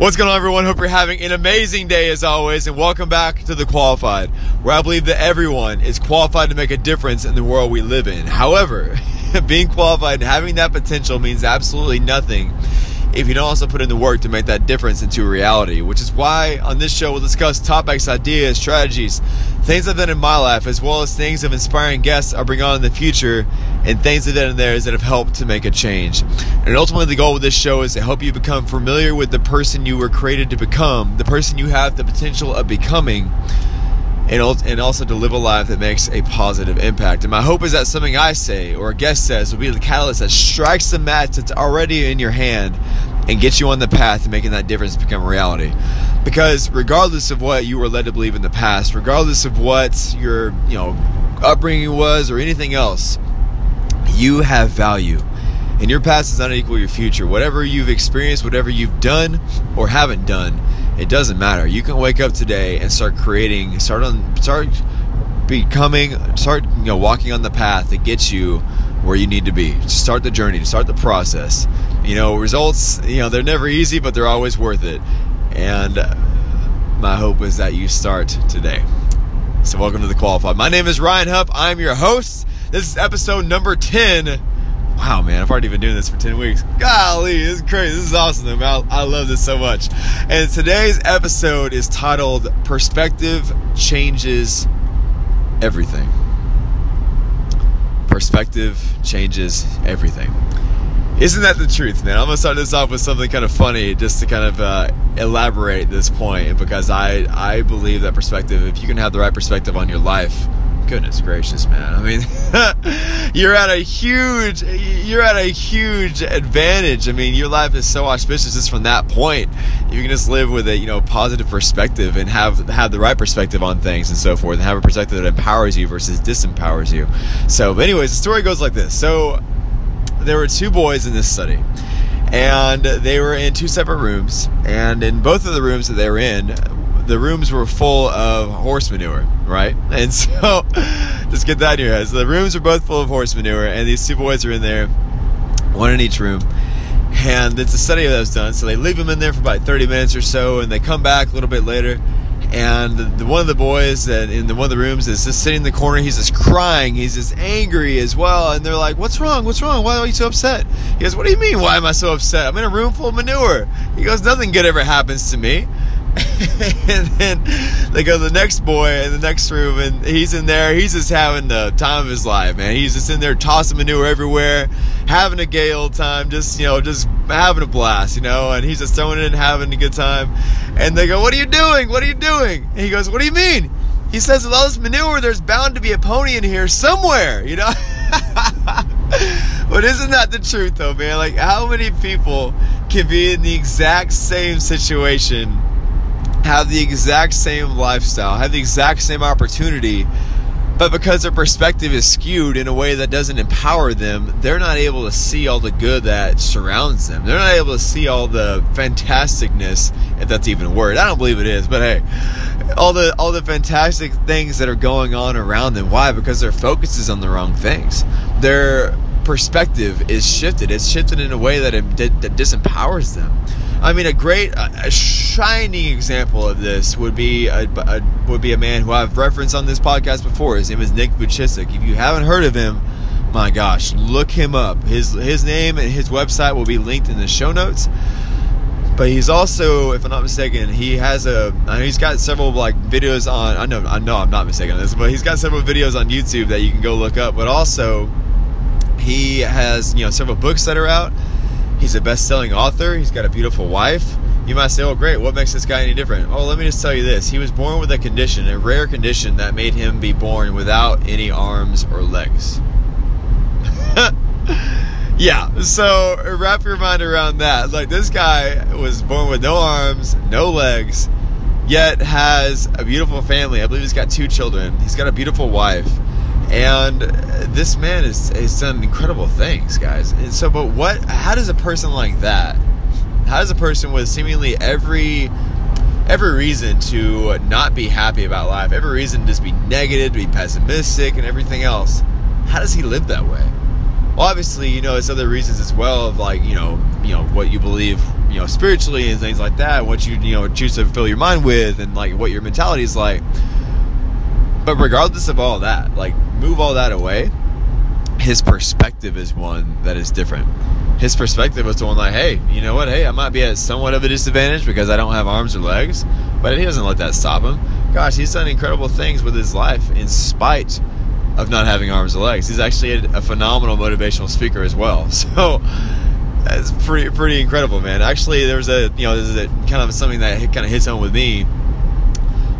What's going on, everyone? Hope you're having an amazing day as always, and welcome back to The Qualified, where I believe that everyone is qualified to make a difference in the world we live in. However, being qualified and having that potential means absolutely nothing if you don't also put in the work to make that difference into reality, which is why on this show we'll discuss topics, ideas, strategies, things I've done in my life, as well as things of inspiring guests I'll bring on in the future, and things I've done in theirs that have helped to make a change. And ultimately the goal of this show is to help you become familiar with the person you were created to become, the person you have the potential of becoming, and also to live a life that makes a positive impact. And my hope is that something I say or a guest says will be the catalyst that strikes the match that's already in your hand and gets you on the path to making that difference become a reality. Because regardless of what you were led to believe in the past, regardless of what your upbringing was or anything else, you have value. And your past does not equal your future. Whatever you've experienced, whatever you've done or haven't done, it doesn't matter. You can wake up today and start creating, walking on the path that gets you where you need to be. Just start the journey, start the process. Results, they're never easy, but they're always worth it. And my hope is that you start today. So welcome to The Qualified. My name is Ryan Huff. I'm your host. This is episode number 10. Wow, man, I've already been doing this for 10 weeks. Golly, this is crazy. This is awesome. I love this so much. And today's episode is titled Perspective Changes Everything. Perspective changes everything. Isn't that the truth, man? I'm going to start this off with something kind of funny just to kind of elaborate this point, because I believe that perspective, if you can have the right perspective on your life, goodness gracious, man. I mean, you're at a huge advantage. I mean, your life is so auspicious just from that point. You can just live with a positive perspective and have the right perspective on things and so forth, and have a perspective that empowers you versus disempowers you. So, but anyways, the story goes like this. So there were two boys in this study, and they were in two separate rooms, and in both of the rooms that they were in, the rooms were full of horse manure, right? And so, just get that in your head. So the rooms were both full of horse manure, and these two boys are in there, one in each room. And it's a study that was done, so they leave them in there for about 30 minutes or so, and they come back a little bit later. And one of the boys in one of the rooms is just sitting in the corner. He's just crying. He's just angry as well. And they're like, "What's wrong? What's wrong? Why are you so upset?" He goes, "What do you mean, why am I so upset? I'm in a room full of manure." He goes, "Nothing good ever happens to me." And then they go to the next boy in the next room, and he's in there. He's just having the time of his life, man. He's just in there tossing manure everywhere, having a gay old time, just having a blast, and he's just throwing it in, having a good time. And they go, "What are you doing? What are you doing?" And he goes, "What do you mean?" He says, "With all this manure, there's bound to be a pony in here somewhere, But isn't that the truth, though, man? Like, how many people can be in the exact same situation, have the exact same lifestyle, have the exact same opportunity, but because their perspective is skewed in a way that doesn't empower them, they're not able to see all the good that surrounds them. They're not able to see all the fantasticness, if that's even a word. I don't believe it is, but hey, all the fantastic things that are going on around them. Why? Because their focus is on the wrong things. Their perspective is shifted. It's shifted in a way that that disempowers them. I mean, a shining example of this would be a man who I've referenced on this podcast before. His name is Nick Vujicic. If you haven't heard of him, my gosh, look him up. His name and his website will be linked in the show notes. But he's also, if I'm not mistaken, he's got several videos on. I know I'm not mistaken on this, but he's got several videos on YouTube that you can go look up. But also, he has several books that are out. He's a best-selling author. He's got a beautiful wife. You might say, "Oh, great. What makes this guy any different?" Oh, let me just tell you this. He was born with a condition, a rare condition that made him be born without any arms or legs. Yeah, so wrap your mind around that. Like, this guy was born with no arms, no legs, yet has a beautiful family. I believe he's got two children. He's got a beautiful wife. And this man has done incredible things, guys. And so, but how does a person like that, how does a person with seemingly every reason to not be happy about life, every reason to just be negative, to be pessimistic and everything else, how does he live that way? Well, obviously, it's other reasons as well of what you believe spiritually and things like that, what you, choose to fill your mind with, and like what your mentality is like. But regardless of all that, like, move all that away, his perspective is one that is different. His perspective was the one like, hey, you know what? Hey, I might be at somewhat of a disadvantage because I don't have arms or legs, but he doesn't let that stop him. Gosh, he's done incredible things with his life in spite of not having arms or legs. He's actually a phenomenal motivational speaker as well. So that's pretty incredible, man. Actually, there was a, this is a, kind of something that kind of hits home with me.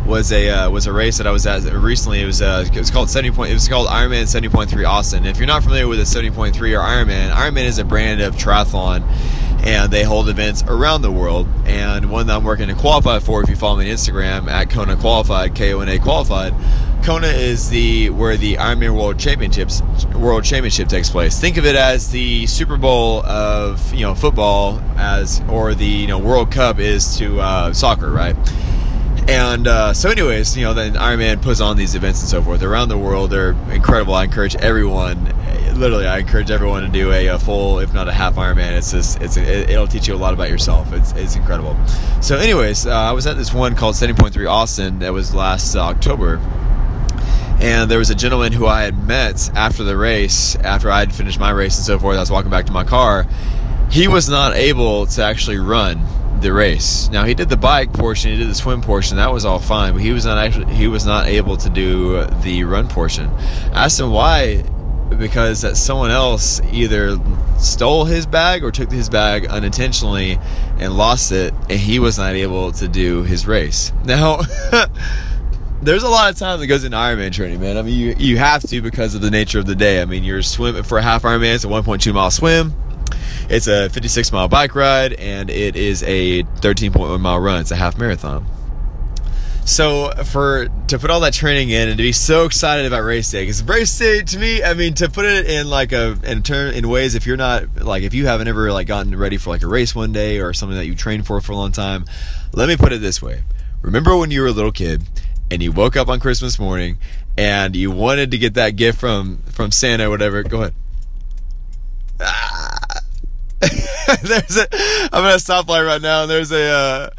Was a race that I was at recently. It was called Ironman 70.3 Austin. If you're not familiar with the 70.3 or Ironman is a brand of triathlon, and they hold events around the world. And one that I'm working to qualify for, if you follow me on Instagram at KonaQualified, KONA Qualified. Kona is where the Ironman World Championship takes place. Think of it as the Super Bowl of football, as or the World Cup is to soccer, right? And so anyways, then Ironman puts on these events and so forth around the world. They're incredible. I encourage everyone to do a full, if not a half Ironman. It'll teach you a lot about yourself. It's incredible. So anyways, I was at this one called 70.3 Austin that was last October. And there was a gentleman who I had met after the race, after I had finished my race and so forth. I was walking back to my car. He was not able to actually run the race. Now, he did the bike portion, he did the swim portion, that was all fine, but he was not able to do the run portion. I asked him why, because that someone else either stole his bag or took his bag unintentionally and lost it, and he was not able to do his race. Now, there's a lot of time that goes into Ironman training, man. I mean, you have to, because of the nature of the day. I mean, you're swimming for a half Ironman, it's a 1.2 mile swim. It's a 56-mile bike ride, and it is a 13.1-mile run. It's a half marathon. So to put all that training in and to be so excited about race day, because race day to me, I mean, to put it in like in ways, if you're not like, if you haven't ever like gotten ready for like a race one day or something that you trained for a long time, let me put it this way. Remember when you were a little kid and you woke up on Christmas morning and you wanted to get that gift from Santa or whatever? Go ahead. I'm gonna stop by right now. There's a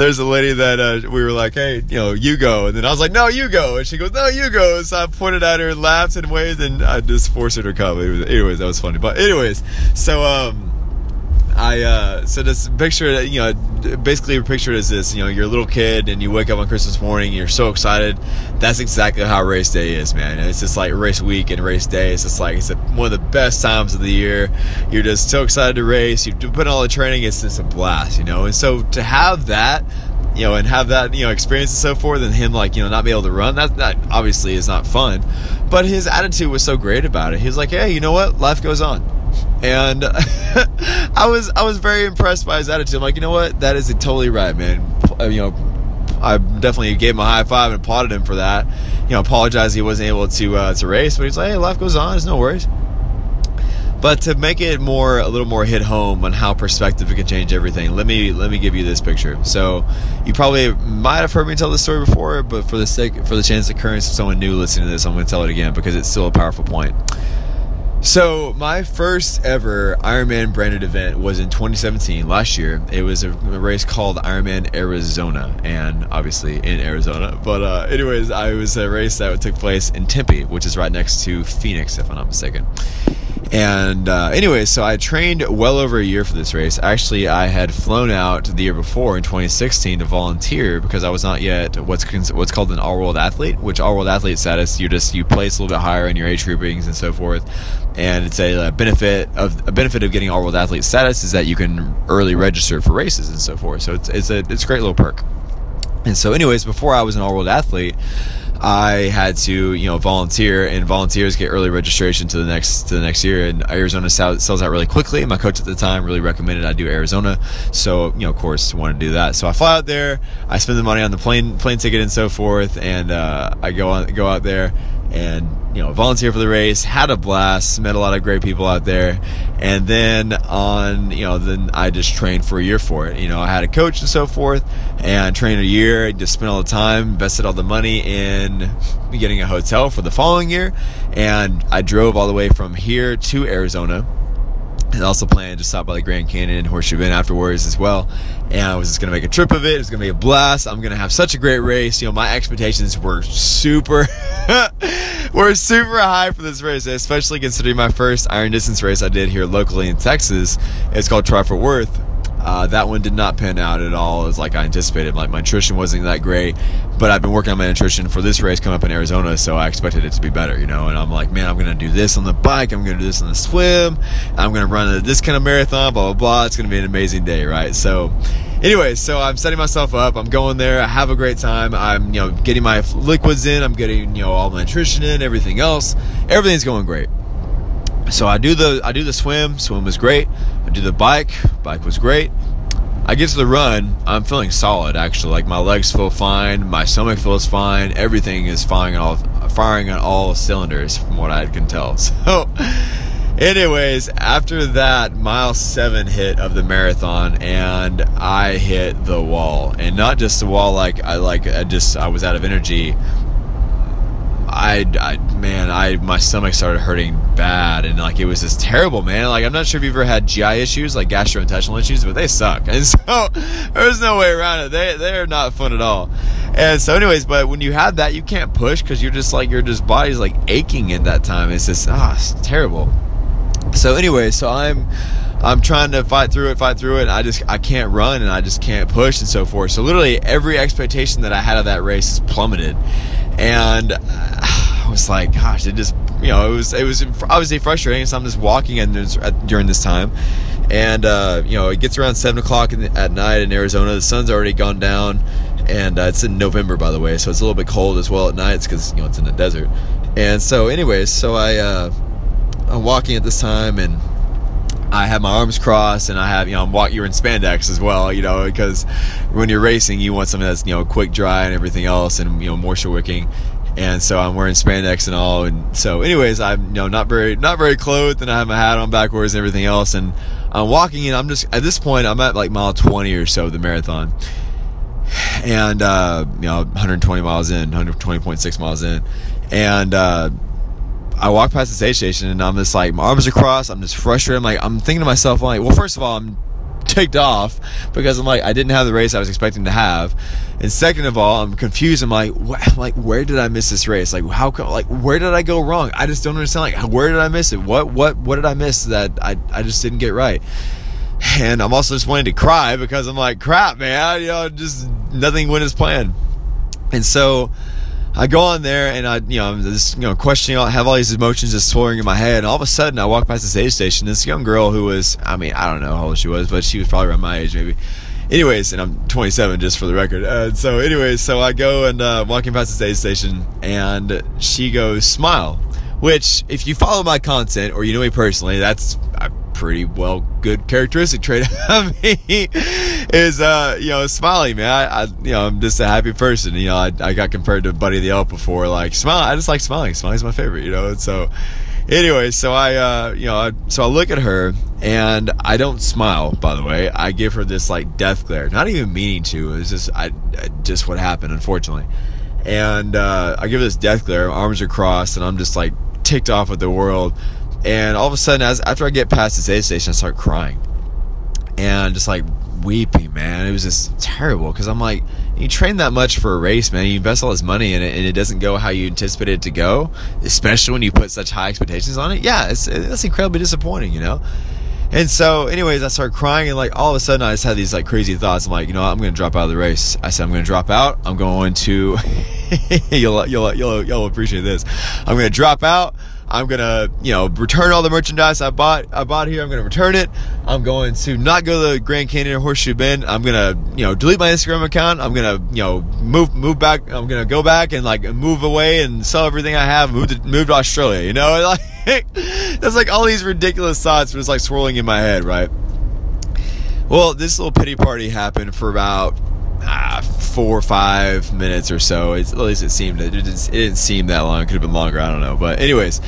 lady that we were like, hey, you go, and then I was like, no, you go, and she goes, no, you go. So I pointed at her and laughed in ways, and I just forced her to come. Anyways, that was funny. But anyways, so I this picture, basically a picture is this, you're a little kid and you wake up on Christmas morning and you're so excited. That's exactly how race day is, man. It's just like race week and race day. It's just like, one of the best times of the year. You're just so excited to race. You put in all the training. It's just a blast, And so to have that, and have that, experience and so forth, and him like, not be able to run, that obviously is not fun. But his attitude was so great about it. He was like, hey, you know what? Life goes on. And I was very impressed by his attitude. I'm like, you know what? That is totally right, man. I definitely gave him a high five and applauded him for that. Apologized he wasn't able to race, but he's like, hey, life goes on. It's no worries. But to make it a little more hit home on how perspective it can change everything, let me give you this picture. So you probably might have heard me tell this story before, but for the chance occurrence of someone new listening to this, I'm going to tell it again because it's still a powerful point. So my first ever Ironman branded event was in 2017, last year. It was a race called Ironman Arizona, and obviously in Arizona. But anyways, I was a race that took place in Tempe, which is right next to Phoenix, if I'm not mistaken. And anyways, so I trained well over a year for this race. Actually, I had flown out the year before in 2016 to volunteer because I was not yet what's called an all-world athlete, which all-world athlete status, you place a little bit higher in your age groupings and so forth. And it's a benefit of getting all-world athlete status is that you can early register for races and so forth. So it's a great little perk. And so anyways, before I was an all-world athlete, I had to, volunteer, and volunteers get early registration to the next year. And Arizona sells out really quickly. My coach at the time really recommended I do Arizona, so of course, wanted to do that. So I fly out there, I spend the money on the plane ticket and so forth, and I go out there and volunteer for the race. Had a blast, met a lot of great people out there, and then I just trained for a year for it. I had a coach and so forth, and trained a year, just spent all the time, invested all the money in getting a hotel for the following year, and I drove all the way from here to Arizona I also planned to stop by the Grand Canyon and Horseshoe Bend afterwards as well. And I was just going to make a trip of it. It's going to be a blast. I'm going to have such a great race. You know, my expectations were super high for this race, especially considering my first iron distance race I did here locally in Texas. It's called Tri for Worth. That one did not pan out at all as like I anticipated. Like my nutrition wasn't that great, but I've been working on my nutrition for this race coming up in Arizona, so I expected it to be better, you know. And I'm like, man, I'm going to do this on the bike, I'm going to do this on the swim, I'm going to run this kind of marathon, blah, blah, blah. It's going to be an amazing day, right? So anyways, so I'm setting myself up. I'm going there. I have a great time. I'm, you know, getting my liquids in. I'm getting, you know, all my nutrition in, everything else. Everything's going great. So I do the swim. Swim was great. I do the bike. Bike was great. I get to the run. I'm feeling solid, actually. Like my legs feel fine. My stomach feels fine. Everything is firing on all cylinders, from what I can tell. So, anyways, after that, mile 7 hit of the marathon, and I hit the wall, and not just the wall. I was out of energy. My stomach started hurting bad, and like it was just terrible, man. Like I'm not sure if you've ever had GI issues, like gastrointestinal issues, but they suck, and so there's no way around it. They're not fun at all. And so anyways, but when you have that, you can't push because you're just like, your just body's like aching at that time. It's just it's terrible. So anyway, so I'm trying to fight through it. And I can't run, and I just can't push, and so forth. So literally every expectation that I had of that race is plummeted. And I was like, gosh, it just, you know, it was obviously frustrating. So I'm just walking in during this time. And, you know, it gets around 7 o'clock at night in Arizona. The sun's already gone down. And it's in November, by the way. So it's a little bit cold as well at night because, you know, it's in the desert. And so anyways, so I'm walking at this time, and I have my arms crossed, and I have, you know, you're in spandex as well, you know, because when you're racing, you want something that's, you know, quick, dry, and everything else, and, you know, moisture wicking. And so I'm wearing spandex and all. And so anyways, I'm, you know, not very clothed, and I have my hat on backwards and everything else. And I'm walking, and I'm just, at this point, I'm at like mile 20 or so of the marathon. And, you know, 120.6 miles in. And, I walk past the stage station, and I'm just like, my arms are crossed. I'm just frustrated. I'm like, I'm thinking to myself, like, well, first of all, I'm ticked off because I'm like, I didn't have the race I was expecting to have. And second of all, I'm confused. I'm like, where did I miss this race? Like, how come, like, where did I go wrong? I just don't understand. Like, where did I miss it? What did I miss that I just didn't get right? And I'm also just wanting to cry because I'm like, crap, man, you know, just nothing went as planned. And so I go on there, and I'm just, you know, questioning. I have all these emotions just swirling in my head, and all of a sudden I walk past this aid station. This young girl who was, I mean, I don't know how old she was, but she was probably around my age, maybe. Anyways, and I'm 27, just for the record. So, anyways, so I go and walking past this aid station, and she goes, "Smile," which, if you follow my content or you know me personally, that's a pretty well good characteristic trait of me. Is, you know, smiling, man. I you know, I'm just a happy person. You know, I got compared to Buddy the Elf before. Like, smile. I just like smiling. Smiling's my favorite, you know. And so, anyway, so I look at her, and I don't smile. By the way, I give her this like death glare, not even meaning to. It's just just what happened, unfortunately. And I give her this death glare. My arms are crossed, and I'm just like ticked off with the world. And all of a sudden, after I get past this aid station, I start crying, and just like weeping, man. It was just terrible because I'm like, you train that much for a race, man. You invest all this money in it, and it doesn't go how you anticipated it to go, especially when you put such high expectations on it. Yeah, that's incredibly disappointing, you know. And so anyways, I started crying, and like all of a sudden I just had these like crazy thoughts. I'm like, you know, I'm going to drop out of the race. I said, I'm going to drop out. I'm going to you'll appreciate this. I'm going to drop out. I'm going to, you know, return all the merchandise I bought here. I'm going to return it. I'm going to not go to the Grand Canyon or Horseshoe Bend. I'm going to, you know, delete my Instagram account. I'm going to, you know, move back. I'm going to go back and like move away and sell everything I have, move to Australia, you know? Like, that's like all these ridiculous thoughts was like swirling in my head, right? Well, this little pity party happened for about 4 or 5 minutes or so. At least it seemed. It didn't seem that long. It could have been longer. I don't know. But anyways,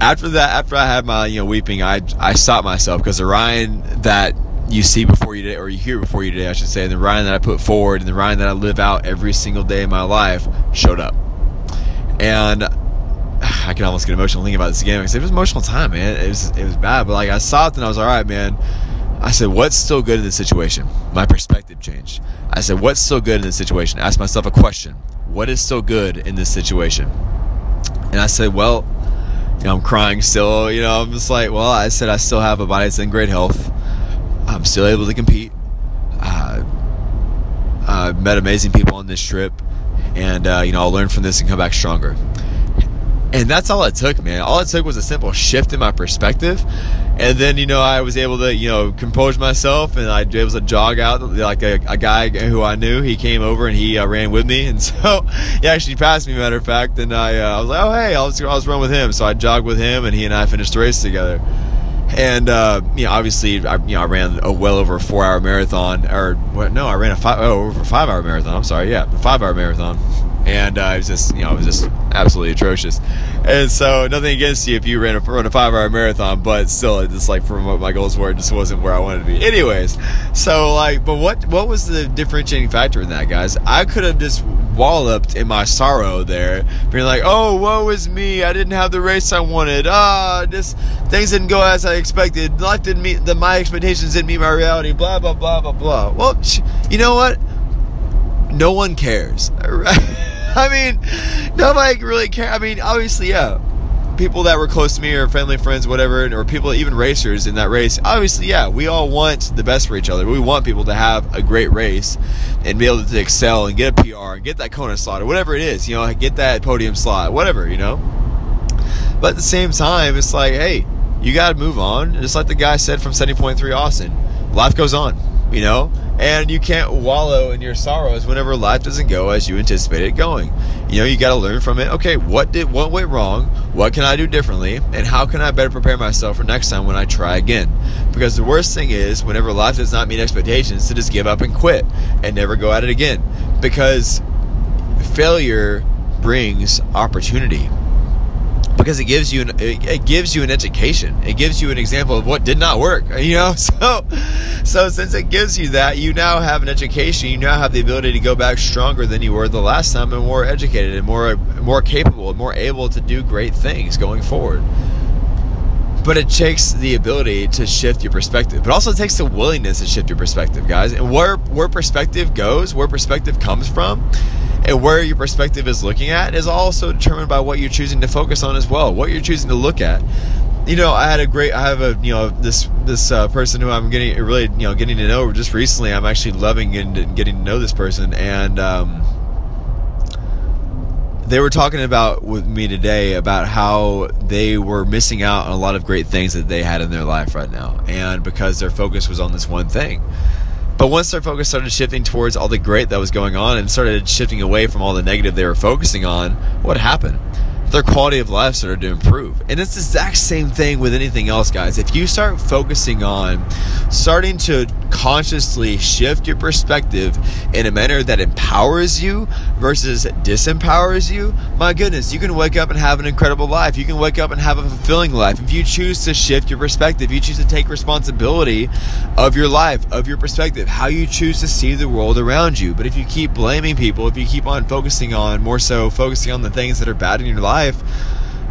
after that, after I had my, you know, weeping, I stopped myself because the Ryan that you see before you today, or you hear before you today, I should say, the Ryan that I put forward and the Ryan that I live out every single day of my life showed up. And I could almost get emotional thinking about this again because it was an emotional time, man. It was bad, but like I saw it and I was all right, man. I said, what's still good in this situation? My perspective changed. I said, what's still good in this situation? I asked myself a question. What is still good in this situation? And I said, well, you know, I'm crying still. You know, I'm just like, well, I said, I still have a body that's in great health. I'm still able to compete. I met amazing people on this trip. And, you know, I'll learn from this and come back stronger. And that's all it took, man. All it took was a simple shift in my perspective. And then, you know, I was able to, you know, compose myself, and I was able to jog out. Like a guy who I knew, he came over and he ran with me. And so he actually passed me, matter of fact. And I was like, oh, hey, I'll just run with him. So I jogged with him, and he and I finished the race together. And, you know, obviously, I ran a well over a 4-hour marathon. Or, what? No, I ran over a 5-hour marathon. I'm sorry, yeah, a 5-hour marathon. And it was just absolutely atrocious. And so nothing against you if you run a 5-hour marathon, but still, it's like from what my goals were, it just wasn't where I wanted to be. Anyways, so like, but what was the differentiating factor in that, guys? I could have just walloped in my sorrow there, being like, oh, woe is me, I didn't have the race I wanted. This things didn't go as I expected. Life didn't meet my expectations, didn't meet my reality. Blah blah blah blah blah. Well, you know what? No one cares. I mean, nobody really cares. I mean, obviously, yeah, people that were close to me or family, friends, whatever, or people, even racers in that race, obviously, yeah, we all want the best for each other. We want people to have a great race and be able to excel and get a PR and get that Kona slot or whatever it is, you know, get that podium slot, whatever, you know. But at the same time, it's like, hey, you got to move on. Just like the guy said from 70.3 Austin, life goes on, you know. And you can't wallow in your sorrows whenever life doesn't go as you anticipate it going. You know, you got to learn from it. Okay, what went wrong? What can I do differently? And how can I better prepare myself for next time when I try again? Because the worst thing is, whenever life does not meet expectations, to just give up and quit and never go at it again. Because failure brings opportunity. Because it gives you an education. It gives you an example of what did not work, you know. So since it gives you that, you now have an education. You now have the ability to go back stronger than you were the last time, and more educated, and more capable, and more able to do great things going forward. But it takes the ability to shift your perspective. But also it takes the willingness to shift your perspective, guys. And where perspective goes, where perspective comes from, and where your perspective is looking at is also determined by what you're choosing to focus on as well, what you're choosing to look at. You know, I have this person who I'm getting to know just recently. I'm actually loving and getting to know this person, and they were talking about with me today about how they were missing out on a lot of great things that they had in their life right now, and because their focus was on this one thing. But once their focus started shifting towards all the great that was going on and started shifting away from all the negative they were focusing on, what happened? Their quality of life started to improve. And it's the exact same thing with anything else, guys. If you start focusing on starting to consciously shift your perspective in a manner that empowers you versus disempowers you, my goodness, you can wake up and have an incredible life. You can wake up and have a fulfilling life. If you choose to shift your perspective, you choose to take responsibility of your life, of your perspective, how you choose to see the world around you. But if you keep blaming people, if you keep on focusing on the things that are bad in your life,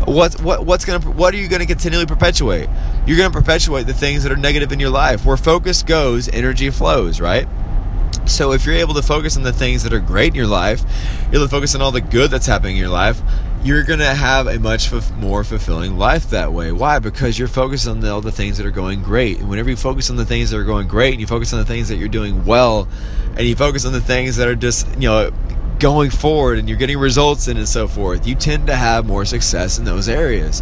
what are you going to continually perpetuate? You're going to perpetuate the things that are negative in your life. Where focus goes, energy flows, right? So if you're able to focus on the things that are great in your life, you're able to focus on all the good that's happening in your life, you're going to have a much more fulfilling life that way. Why? Because you're focused on all the things that are going great. And whenever you focus on the things that are going great, and you focus on the things that you're doing well, and you focus on the things that are just, you know, going forward, and you're getting results in and so forth, you tend to have more success in those areas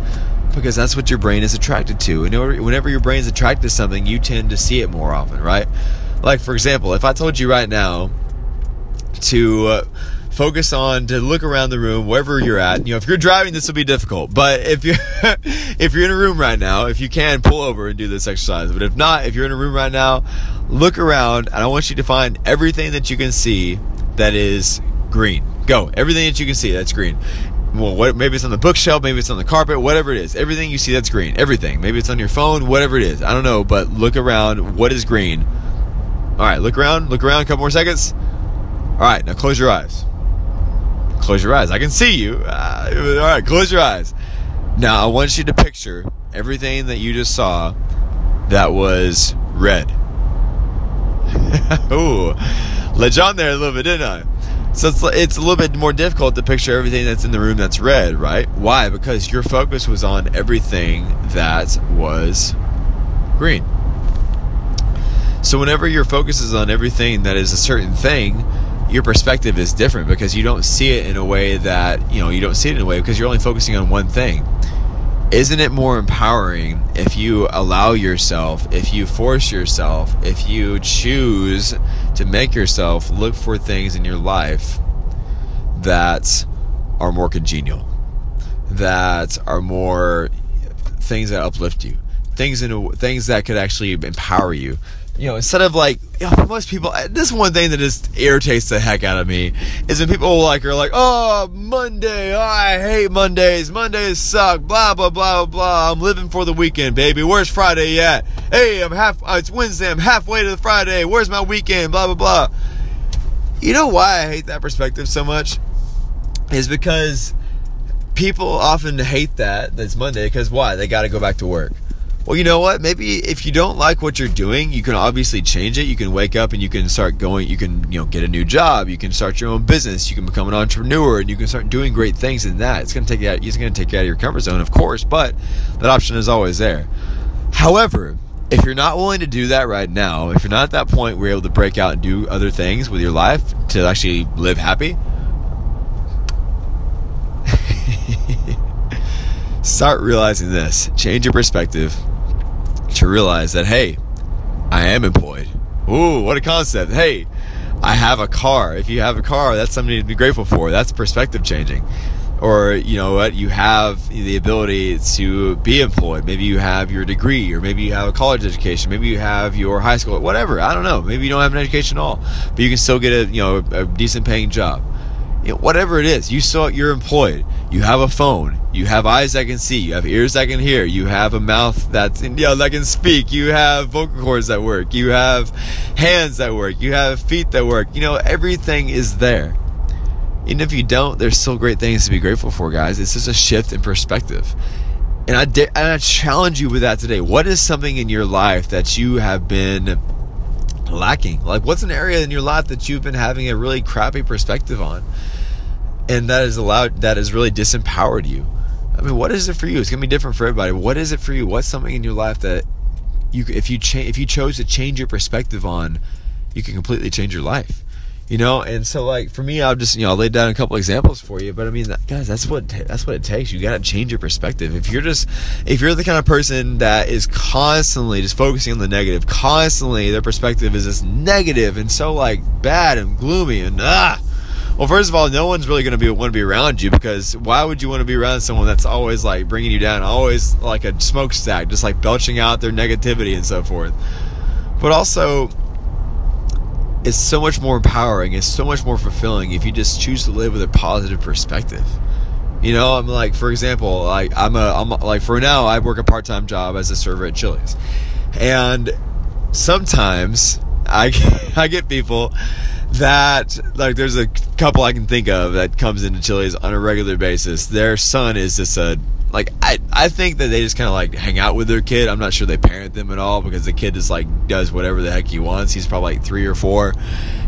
because that's what your brain is attracted to. And whenever your brain is attracted to something, you tend to see it more often, right? Like, for example, if I told you right now to to look around the room, wherever you're at, you know, if you're driving, this will be difficult, but if you're in a room right now, if you can, pull over and do this exercise. But if not, if you're in a room right now, look around, and I want you to find everything that you can see that is green. Go. Everything that you can see that's green. Well, maybe it's on the bookshelf, maybe it's on the carpet, whatever it is. Everything you see that's green. Everything. Maybe it's on your phone, whatever it is. I don't know, but look around. What is green? All right, look around a couple more seconds. All right, now close your eyes. I can see you. All right, close your eyes. Now, I want you to picture everything that you just saw that was red. Ooh, let John there a little bit, didn't I? So it's a little bit more difficult to picture everything that's in the room that's red, right? Why? Because your focus was on everything that was green. So whenever your focus is on everything that is a certain thing, your perspective is different because you don't see it in a way that, you know, you don't see it in a way because you're only focusing on one thing. Isn't it more empowering if you allow yourself, if you force yourself, if you choose to make yourself look for things in your life that are more congenial, that are more things that uplift you, things that could actually empower you? You know, instead of like, you know, most people, this one thing that just irritates the heck out of me is when people like are like, oh, Monday, oh, I hate Mondays. Mondays suck. Blah blah blah blah. I'm living for the weekend, baby. Where's Friday at? Hey, it's Wednesday. I'm halfway to the Friday. Where's my weekend? Blah blah blah. You know why I hate that perspective so much? Is because people often hate that's Monday because why? They got to go back to work. Well, you know what? Maybe if you don't like what you're doing, you can obviously change it. You can wake up and you can start going. You can, you know, get a new job. You can start your own business. You can become an entrepreneur, and you can start doing great things in that. It's going to take you out of your comfort zone, of course, but that option is always there. However, if you're not willing to do that right now, if you're not at that point where you're able to break out and do other things with your life to actually live happy, start realizing this. Change your perspective to realize that, hey, I am employed. Ooh, what a concept. Hey, I have a car. If you have a car, that's something to be grateful for. That's perspective changing. Or, you know what, you have the ability to be employed. Maybe you have your degree, or maybe you have a college education. Maybe you have your high school, whatever. I don't know. Maybe you don't have an education at all, but you can still get a decent paying job. You know, whatever it is, you're employed. You have a phone. You have eyes that can see. You have ears that can hear. You have a mouth that can speak. You have vocal cords that work. You have hands that work. You have feet that work. You know, everything is there. And if you don't, there's still great things to be grateful for, guys. It's just a shift in perspective. And I challenge you with that today. What is something in your life that you have been lacking? Like, what's an area in your life that you've been having a really crappy perspective on, and that has really disempowered you? I mean, what is it for you? It's gonna be different for everybody. What is it for you? What's something in your life that you, if you chose to change your perspective on, you can completely change your life? You know, and so like for me, I've just I'll lay down a couple examples for you, but I mean, guys, that's what it takes. You gotta change your perspective. If you're the kind of person that is constantly just focusing on the negative, constantly their perspective is just negative and so like bad and gloomy and Well, first of all, no one's really gonna want to be around you, because why would you want to be around someone that's always like bringing you down, always like a smokestack, just like belching out their negativity and so forth? But also, it's so much more empowering, it's so much more fulfilling if you just choose to live with a positive perspective. You know, I'm like, for example, like for now, I work a part-time job as a server at Chili's, and sometimes I get people that, like, there's a couple I can think of that comes into Chili's on a regular basis. Their son is just I think that they just kind of like hang out with their kid. I'm not sure they parent them at all, because the kid just like does whatever the heck he wants. He's probably like 3 or 4,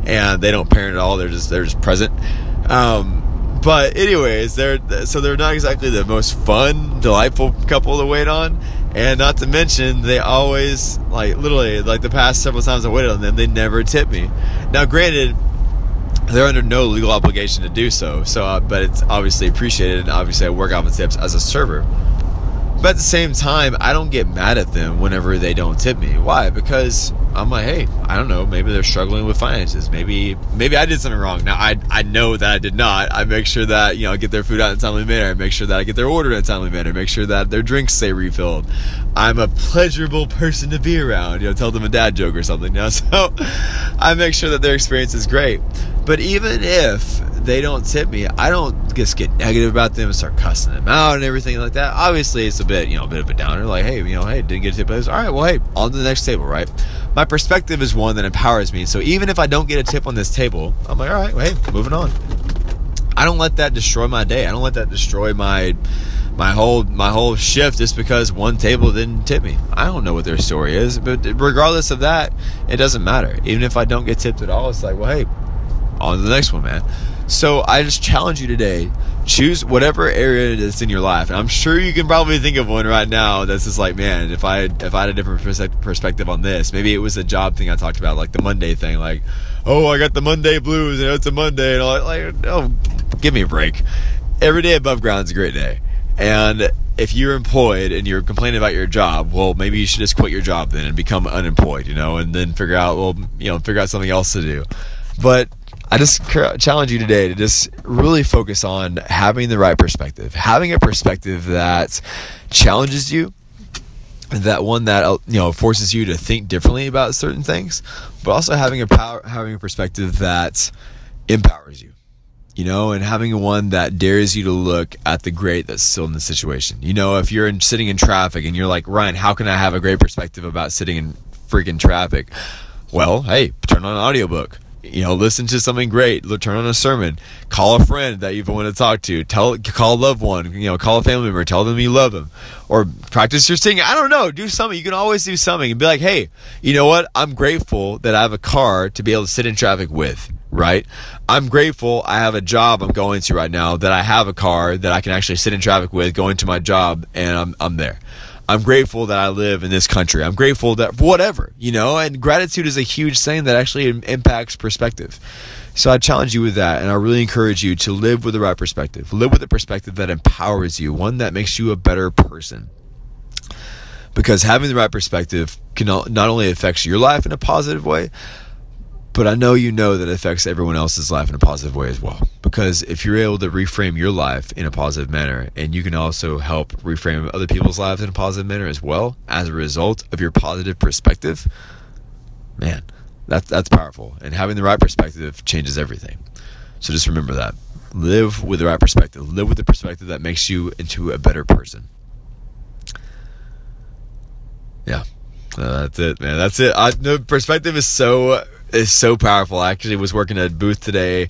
and they don't parent at all. They're just present. But anyways, they're not exactly the most fun, delightful couple to wait on. And not to mention, they always, like, literally, like the past several times I waited on them, they never tip me. Now, granted, they're under no legal obligation to do so, but it's obviously appreciated, and obviously I work out my tips as a server. But at the same time, I don't get mad at them whenever they don't tip me. Why? Because I'm like, hey, I don't know, maybe they're struggling with finances. Maybe I did something wrong. Now, I know that I did not. I make sure that, I get their food out in a timely manner. I make sure that I get their order in a timely manner. I make sure that their drinks stay refilled. I'm a pleasurable person to be around. Tell them a dad joke or something. So I make sure that their experience is great. But even if they don't tip me, I don't just get negative about them and start cussing them out and everything like that. Obviously, it's a bit of a downer. Like, hey, didn't get a tip. But all right, well, hey, on to the next table, right? My perspective is one that empowers me. So even if I don't get a tip on this table, I'm like, all right, well, hey, moving on. I don't let that destroy my day. I don't let that destroy my whole shift just because one table didn't tip me. I don't know what their story is, but regardless of that, it doesn't matter. Even if I don't get tipped at all, it's like, well, hey, on to the next one, man. So I just challenge you today, choose whatever area it is in your life. And I'm sure you can probably think of one right now that's just like, man, if I had a different perspective on this, maybe it was a job thing I talked about, like the Monday thing, like, oh, I got the Monday blues, and it's a Monday, and all that. Like, oh, give me a break. Every day above ground is a great day. And if you're employed and you're complaining about your job, well, maybe you should just quit your job then and become unemployed, you know, and then figure out something else to do. But I just challenge you today to just really focus on having the right perspective, having a perspective that challenges you, that one that, you know, forces you to think differently about certain things, but also having a perspective that empowers you. You know, and having one that dares you to look at the great that's still in the situation. You know, if you're sitting in traffic and you're like, Ryan, how can I have a great perspective about sitting in freaking traffic? Well, hey, turn on an audiobook. You know, listen to something great. Turn on a sermon. Call a friend that you've wanted to talk to. Call a loved one. You know, call a family member. Tell them you love them. Or practice your singing. I don't know. Do something. You can always do something and be like, hey, you know what? I'm grateful that I have a car to be able to sit in traffic with. Right? I'm grateful I have a job I'm going to right now, that I have a car that I can actually sit in traffic with, going to my job, and I'm there. I'm grateful that I live in this country. I'm grateful that whatever, you know, and gratitude is a huge thing that actually impacts perspective. So I challenge you with that, and I really encourage you to live with the right perspective. Live with a perspective that empowers you, one that makes you a better person. Because having the right perspective can not only affect your life in a positive way, but I know that it affects everyone else's life in a positive way as well. Because if you're able to reframe your life in a positive manner, and you can also help reframe other people's lives in a positive manner as well, as a result of your positive perspective, man, that's powerful. And having the right perspective changes everything. So just remember that. Live with the right perspective. Live with the perspective that makes you into a better person. Yeah. That's it, man. That's it. Perspective is so powerful. I actually was working at a booth today,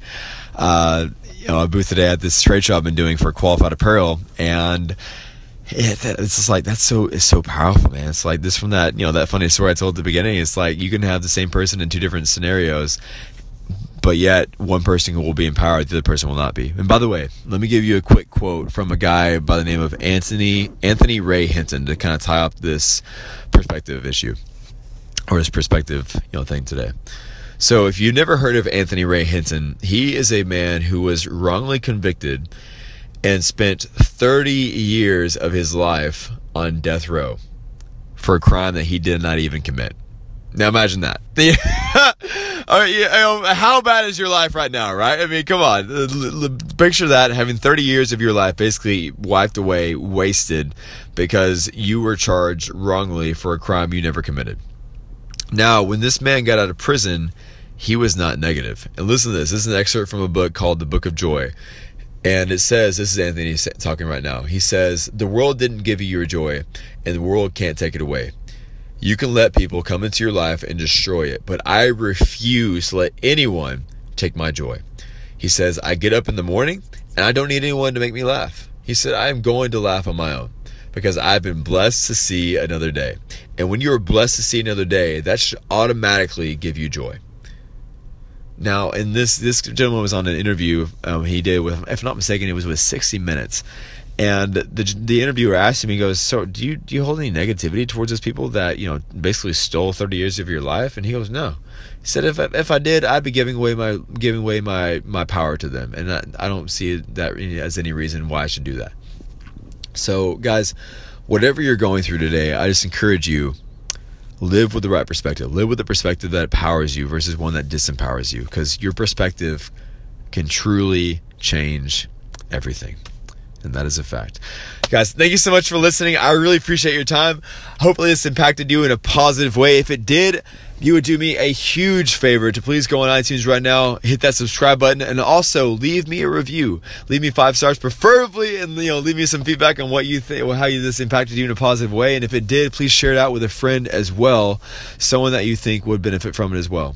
at this trade show I've been doing for Qualified Apparel, and it's just like it's so powerful, man. It's like this from that, you know, that funny story I told at the beginning. It's like you can have the same person in two different scenarios, but yet one person will be empowered, the other person will not be. And by the way, let me give you a quick quote from a guy by the name of Anthony Ray Hinton to kind of tie up this perspective issue. Or his perspective, you know, thing today. So if you've never heard of Anthony Ray Hinton, he is a man who was wrongly convicted and spent 30 years of his life on death row for a crime that he did not even commit. Now imagine that. How bad is your life right now, right? I mean, come on. Picture that, having 30 years of your life basically wiped away, wasted, because you were charged wrongly for a crime you never committed. Now, when this man got out of prison, he was not negative. And listen to this. This is an excerpt from a book called The Book of Joy. And it says, this is Anthony talking right now. He says, the world didn't give you your joy, and the world can't take it away. You can let people come into your life and destroy it, but I refuse to let anyone take my joy. He says, I get up in the morning, and I don't need anyone to make me laugh. He said, I am going to laugh on my own, because I've been blessed to see another day. And when you are blessed to see another day, that should automatically give you joy. Now, and this gentleman was on an interview he did with, if I'm not mistaken, it was with 60 Minutes. And the interviewer asked him, he goes, so do you hold any negativity towards those people that, you know, basically stole 30 years of your life? And he goes, no. He said, if I did, I'd be giving away my power to them. And I don't see that as any reason why I should do that. So guys, whatever you're going through today, I just encourage you, live with the right perspective. Live with a perspective that empowers you versus one that disempowers you, because your perspective can truly change everything. And that is a fact. Guys, thank you so much for listening. I really appreciate your time. Hopefully this impacted you in a positive way. If it did, you would do me a huge favor to please go on iTunes right now, hit that subscribe button, and also leave me a review. Leave me 5 stars, preferably, and you know, leave me some feedback on what you think, or how this impacted you in a positive way. And if it did, please share it out with a friend as well, someone that you think would benefit from it as well.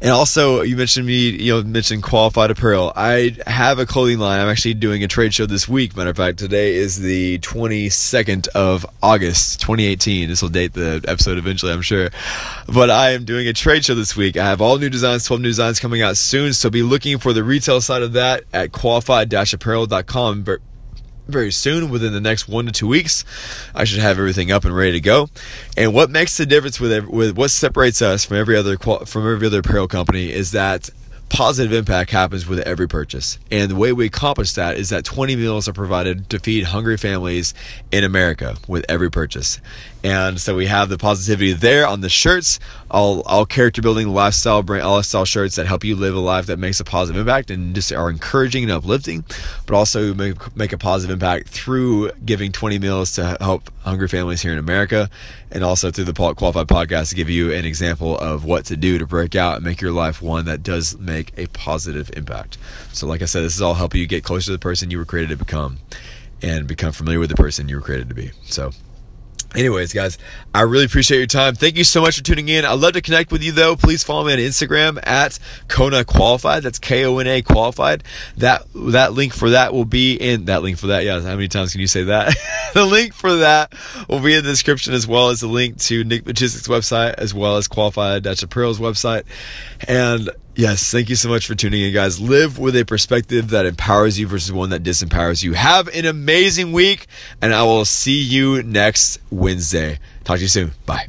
And also, you mentioned me, mentioned Qualified Apparel. I have a clothing line. I'm actually doing a trade show this week. Matter of fact, today is the 22nd of August, 2018. This will date the episode eventually, I'm sure. But I am doing a trade show this week. I have all new designs, 12 new designs coming out soon. So be looking for the retail side of that at qualified-apparel.com. Very soon, within the next 1 to 2 weeks, I should have everything up and ready to go. And what makes the difference with what separates us from every other apparel company is that positive impact happens with every purchase. And the way we accomplish that is that 20 meals are provided to feed hungry families in America with every purchase. And so we have the positivity there on the shirts, all character building, lifestyle brand, lifestyle shirts that help you live a life that makes a positive impact and just are encouraging and uplifting, but also make a positive impact through giving 20 meals to help hungry families here in America, and also through the Qualified Podcast to give you an example of what to do to break out and make your life one that does make a positive impact. So like I said, this is all helping you get closer to the person you were created to become and become familiar with the person you were created to be. So anyways, guys, I really appreciate your time. Thank you so much for tuning in. I'd love to connect with you, though. Please follow me on Instagram at KonaQualified. That's K-O-N-A Qualified. That link for that will be in... That link for that, yeah. How many times can you say that? The link for that will be in the description, as well as the link to Nick Vujicic's website, as well as Qualified-Apparel's website. And... yes, thank you so much for tuning in, guys. Live with a perspective that empowers you versus one that disempowers you. Have an amazing week, and I will see you next Wednesday. Talk to you soon. Bye.